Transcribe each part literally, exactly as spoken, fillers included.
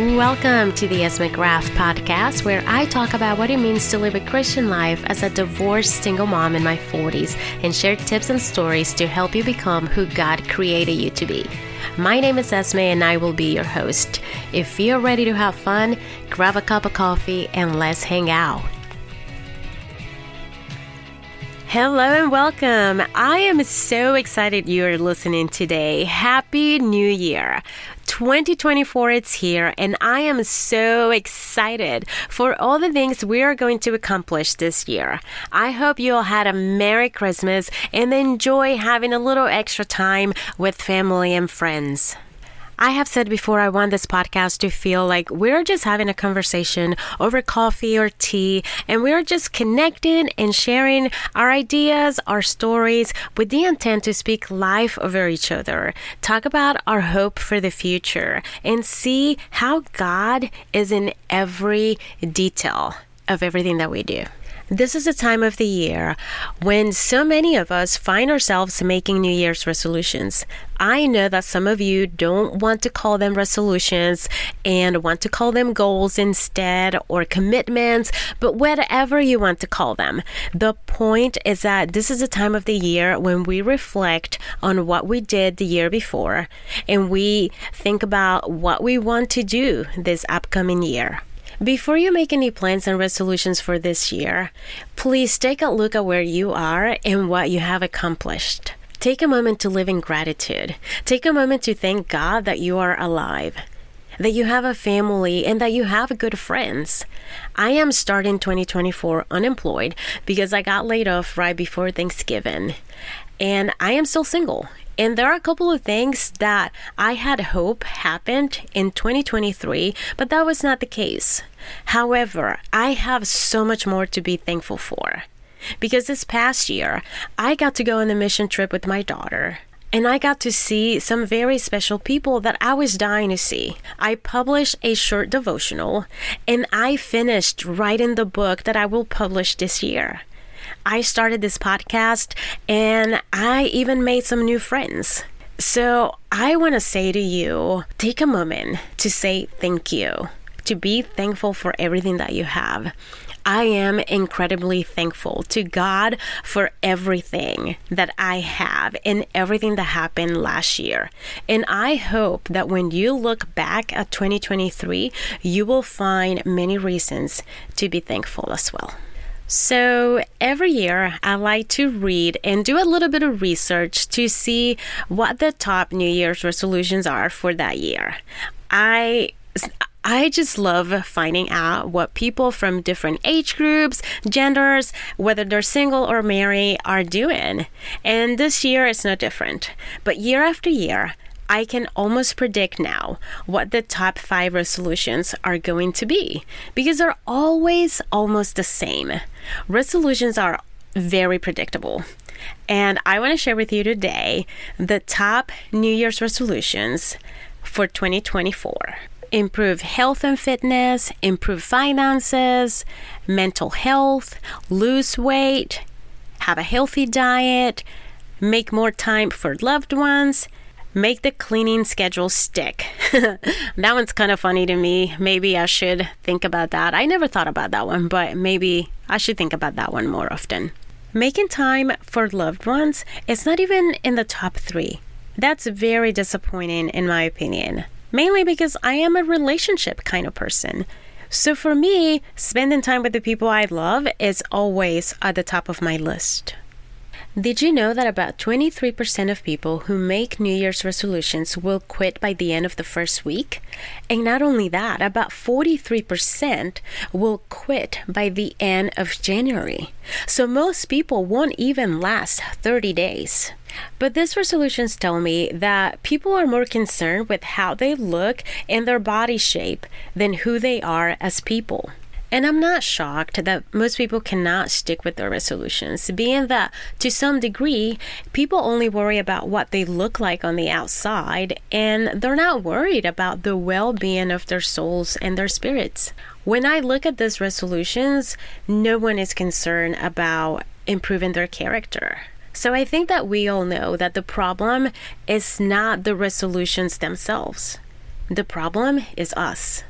Welcome to the Esme Graff podcast, where I talk about what it means to live a Christian life as a divorced single mom in my forties and share tips and stories to help you become who God created you to be. My name is Esme and I will be your host. If you're ready to have fun, grab a cup of coffee and let's hang out. Hello and welcome. I am so excited you're listening today. Happy New Year. twenty twenty-four, it's here, and I am so excited for all the things we are going to accomplish this year. I hope you all had a Merry Christmas and enjoy having a little extra time with family and friends. I have said before, I want this podcast to feel like we're just having a conversation over coffee or tea, and we're just connecting and sharing our ideas, our stories, with the intent to speak life over each other, talk about our hope for the future, and see how God is in every detail of everything that we do. This is a time of the year when so many of us find ourselves making New Year's resolutions. I know that some of you don't want to call them resolutions and want to call them goals instead, or commitments, but whatever you want to call them. The point is that this is a time of the year when we reflect on what we did the year before and we think about what we want to do this upcoming year. Before you make any plans and resolutions for this year, please take a look at where you are and what you have accomplished. Take a moment to live in gratitude. Take a moment to thank God that you are alive, that you have a family, and that you have good friends. I am starting twenty twenty-four unemployed because I got laid off right before Thanksgiving, and I am still single. And there are a couple of things that I had hope happened in twenty twenty-three, but that was not the case. However, I have so much more to be thankful for, because this past year, I got to go on a mission trip with my daughter. And I got to see some very special people that I was dying to see. I published a short devotional, and I finished writing the book that I will publish this year. I started this podcast, and I even made some new friends. So I want to say to you, take a moment to say thank you, to be thankful for everything that you have. I am incredibly thankful to God for everything that I have and everything that happened last year. And I hope that when you look back at twenty twenty-three, you will find many reasons to be thankful as well. So every year, I like to read and do a little bit of research to see what the top New Year's resolutions are for that year. I... I just love finding out what people from different age groups, genders, whether they're single or married, are doing. And this year is no different. But year after year, I can almost predict now what the top five resolutions are going to be, because they're always almost the same. Resolutions are very predictable. And I want to share with you today the top New Year's resolutions for twenty twenty-four. Improve health and fitness, improve finances, mental health, lose weight, have a healthy diet, make more time for loved ones, make the cleaning schedule stick. That one's kind of funny to me. Maybe I should think about that. I never thought about that one, but maybe I should think about that one more often. Making time for loved ones is not even in the top three. That's very disappointing in my opinion. Mainly because I am a relationship kind of person. So for me, spending time with the people I love is always at the top of my list. Did you know that about twenty-three percent of people who make New Year's resolutions will quit by the end of the first week? And not only that, about forty-three percent will quit by the end of January. So most people won't even last thirty days. But these resolutions tell me that people are more concerned with how they look and their body shape than who they are as people. And I'm not shocked that most people cannot stick with their resolutions, being that to some degree, people only worry about what they look like on the outside, and they're not worried about the well-being of their souls and their spirits. When I look at these resolutions, no one is concerned about improving their character. So I think that we all know that the problem is not the resolutions themselves. The problem is us.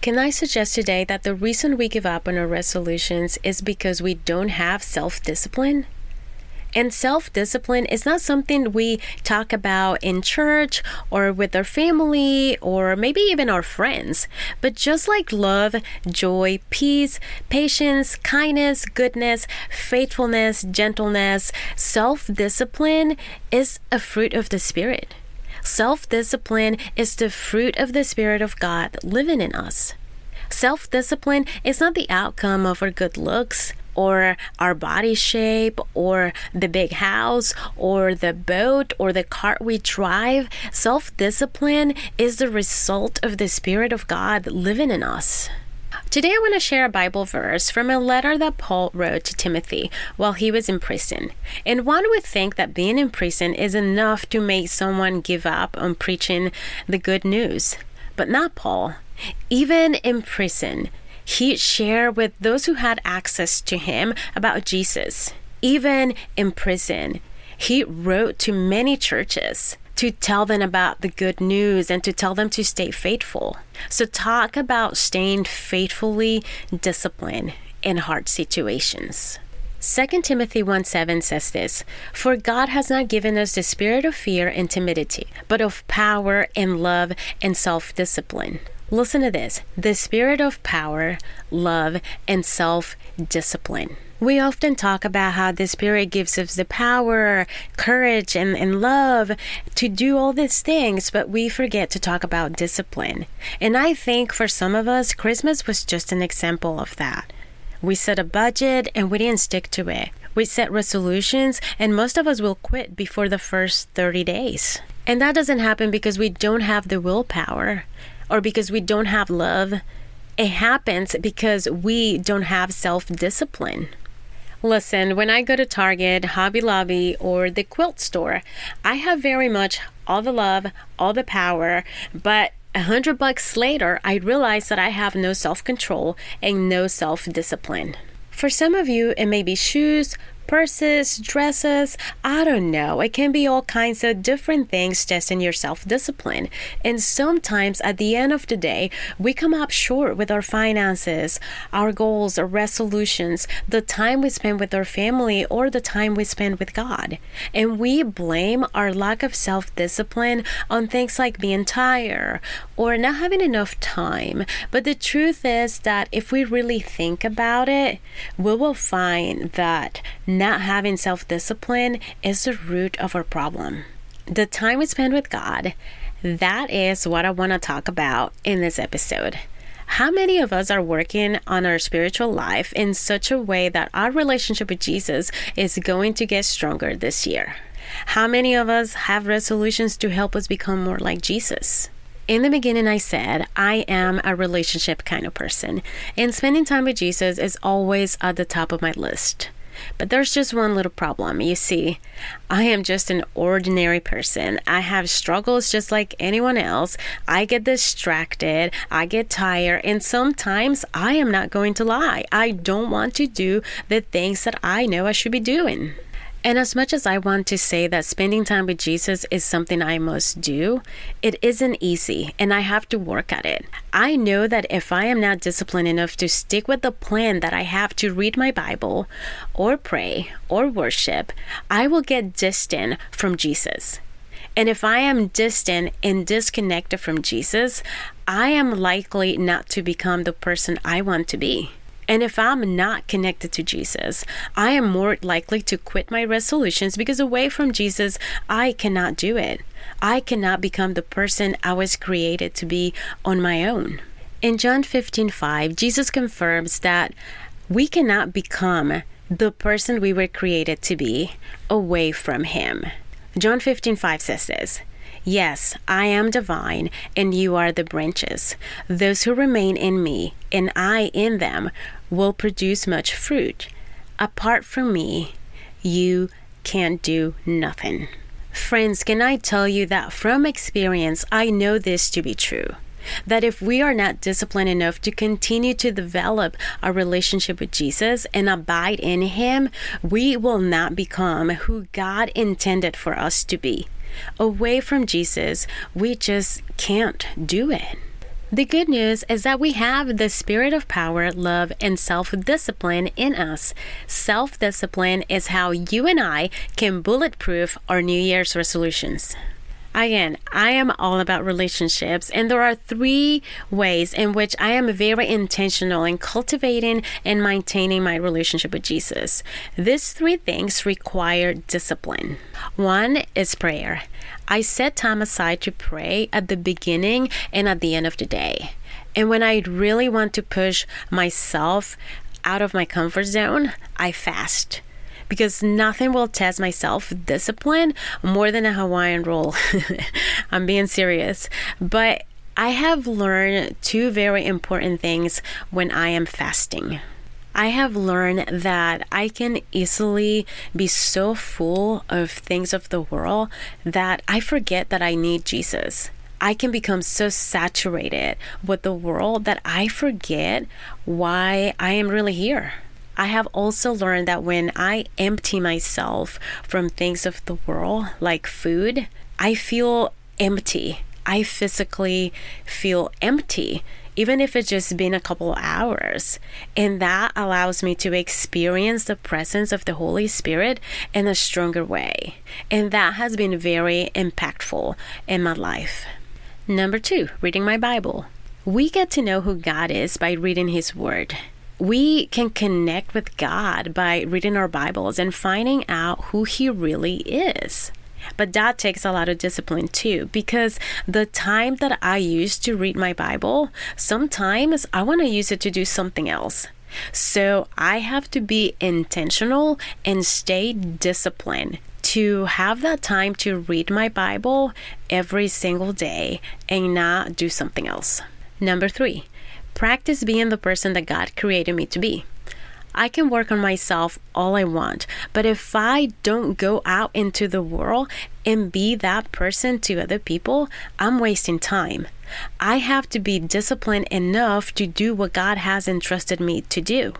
Can I suggest today that the reason we give up on our resolutions is because we don't have self-discipline? And self-discipline is not something we talk about in church or with our family or maybe even our friends. But just like love, joy, peace, patience, kindness, goodness, faithfulness, gentleness, self-discipline is a fruit of the Spirit. Self-discipline is the fruit of the Spirit of God living in us. Self-discipline is not the outcome of our good looks, or our body shape, or the big house, or the boat, or the car we drive. Self-discipline is the result of the Spirit of God living in us. Today I want to share a Bible verse from a letter that Paul wrote to Timothy while he was in prison. And one would think that being in prison is enough to make someone give up on preaching the good news. But not Paul. Even in prison, he shared with those who had access to him about Jesus. Even in prison, he wrote to many churches to tell them about the good news and to tell them to stay faithful. So talk about staying faithfully disciplined in hard situations. Second Timothy one seven says this, "For God has not given us the spirit of fear and timidity, but of power and love and self-discipline." Listen to this, the spirit of power, love, and self-discipline. We often talk about how the Spirit gives us the power, courage, and, and love to do all these things, but we forget to talk about discipline. And I think for some of us, Christmas was just an example of that. We set a budget and we didn't stick to it. We set resolutions and most of us will quit before the first thirty days. And that doesn't happen because we don't have the willpower or because we don't have love. It happens because we don't have self-discipline. Listen, when I go to Target, Hobby Lobby, or the quilt store, I have very much all the love, all the power, but a hundred bucks later, I realize that I have no self-control and no self-discipline. For some of you, it may be shoes, purses, dresses, I don't know. It can be all kinds of different things testing your self-discipline. And sometimes at the end of the day, we come up short with our finances, our goals, our resolutions, the time we spend with our family, or the time we spend with God. And we blame our lack of self-discipline on things like being tired or not having enough time. But the truth is that if we really think about it, we will find that not having self-discipline is the root of our problem. The time we spend with God, that is what I want to talk about in this episode. How many of us are working on our spiritual life in such a way that our relationship with Jesus is going to get stronger this year? How many of us have resolutions to help us become more like Jesus? In the beginning, I said, I am a relationship kind of person, and spending time with Jesus is always at the top of my list. But there's just one little problem. You see, I am just an ordinary person. I have struggles just like anyone else. I get distracted. I get tired. And sometimes I am not going to lie. I don't want to do the things that I know I should be doing. And as much as I want to say that spending time with Jesus is something I must do, it isn't easy and I have to work at it. I know that if I am not disciplined enough to stick with the plan that I have to read my Bible or pray or worship, I will get distant from Jesus. And if I am distant and disconnected from Jesus, I am likely not to become the person I want to be. And if I'm not connected to Jesus, I am more likely to quit my resolutions because away from Jesus, I cannot do it. I cannot become the person I was created to be on my own. In John fifteen five, Jesus confirms that we cannot become the person we were created to be away from Him. John fifteen five says this, "Yes, I am the vine, and you are the branches. Those who remain in me, and I in them, will produce much fruit. Apart from me, you can't do nothing." Friends, can I tell you that from experience, I know this to be true. That if we are not disciplined enough to continue to develop our relationship with Jesus and abide in Him, we will not become who God intended for us to be. Away from Jesus, we just can't do it. The good news is that we have the spirit of power, love, and self-discipline in us. Self-discipline is how you and I can bulletproof our New Year's resolutions. Again, I am all about relationships, and there are three ways in which I am very intentional in cultivating and maintaining my relationship with Jesus. These three things require discipline. One is prayer. I set time aside to pray at the beginning and at the end of the day. And when I really want to push myself out of my comfort zone, I fast. Because nothing will test my self-discipline more than a Hawaiian roll. I'm being serious. But I have learned two very important things when I am fasting. I have learned that I can easily be so full of things of the world that I forget that I need Jesus. I can become so saturated with the world that I forget why I am really here. I have also learned that when I empty myself from things of the world, like food, I feel empty. I physically feel empty, even if it's just been a couple of hours. And that allows me to experience the presence of the Holy Spirit in a stronger way. And that has been very impactful in my life. Number two, reading my Bible. We get to know who God is by reading His Word. We can connect with God by reading our Bibles and finding out who He really is. But that takes a lot of discipline too, because the time that I use to read my Bible, sometimes I want to use it to do something else. So I have to be intentional and stay disciplined to have that time to read my Bible every single day and not do something else. Number three. Practice being the person that God created me to be. I can work on myself all I want, but if I don't go out into the world and be that person to other people, I'm wasting time. I have to be disciplined enough to do what God has entrusted me to do.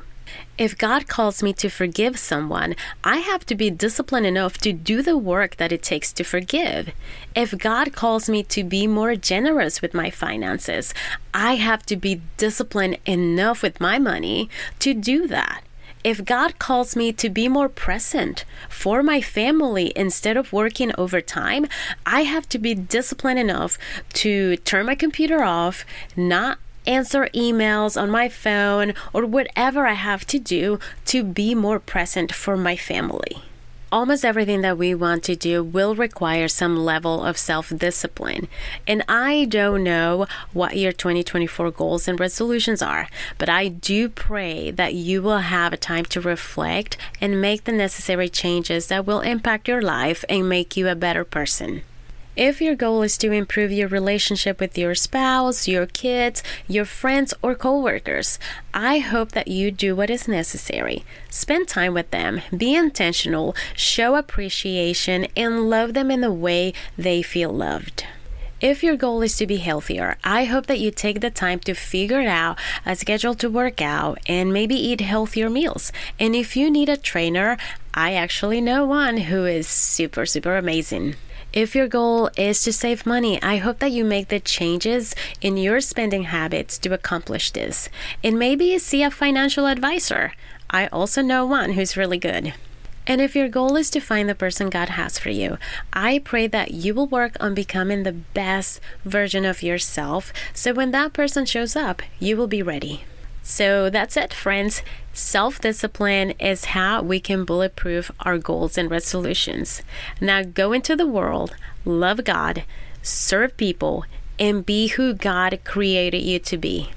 If God calls me to forgive someone, I have to be disciplined enough to do the work that it takes to forgive. If God calls me to be more generous with my finances, I have to be disciplined enough with my money to do that. If God calls me to be more present for my family instead of working overtime, I have to be disciplined enough to turn my computer off, not answer emails on my phone, or whatever I have to do to be more present for my family. Almost everything that we want to do will require some level of self-discipline. And I don't know what your twenty twenty-four goals and resolutions are, but I do pray that you will have a time to reflect and make the necessary changes that will impact your life and make you a better person. If your goal is to improve your relationship with your spouse, your kids, your friends, or coworkers, I hope that you do what is necessary. Spend time with them, be intentional, show appreciation, and love them in the way they feel loved. If your goal is to be healthier, I hope that you take the time to figure out a schedule to work out and maybe eat healthier meals. And if you need a trainer, I actually know one who is super, super amazing. If your goal is to save money, I hope that you make the changes in your spending habits to accomplish this. And maybe see a financial advisor. I also know one who's really good. And if your goal is to find the person God has for you, I pray that you will work on becoming the best version of yourself, so when that person shows up, you will be ready. So that's it, friends. Self-discipline is how we can bulletproof our goals and resolutions. Now go into the world, love God, serve people, and be who God created you to be.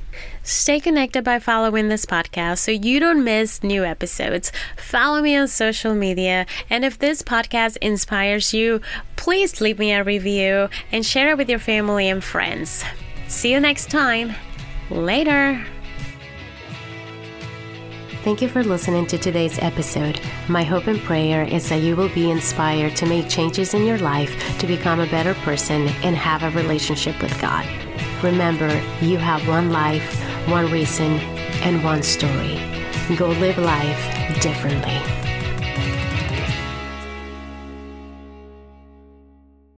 Stay connected by following this podcast so you don't miss new episodes. Follow me on social media. And if this podcast inspires you, please leave me a review and share it with your family and friends. See you next time. Later. Thank you for listening to today's episode. My hope and prayer is that you will be inspired to make changes in your life to become a better person and have a relationship with God. Remember, you have one life, one reason, and one story. Go live life differently.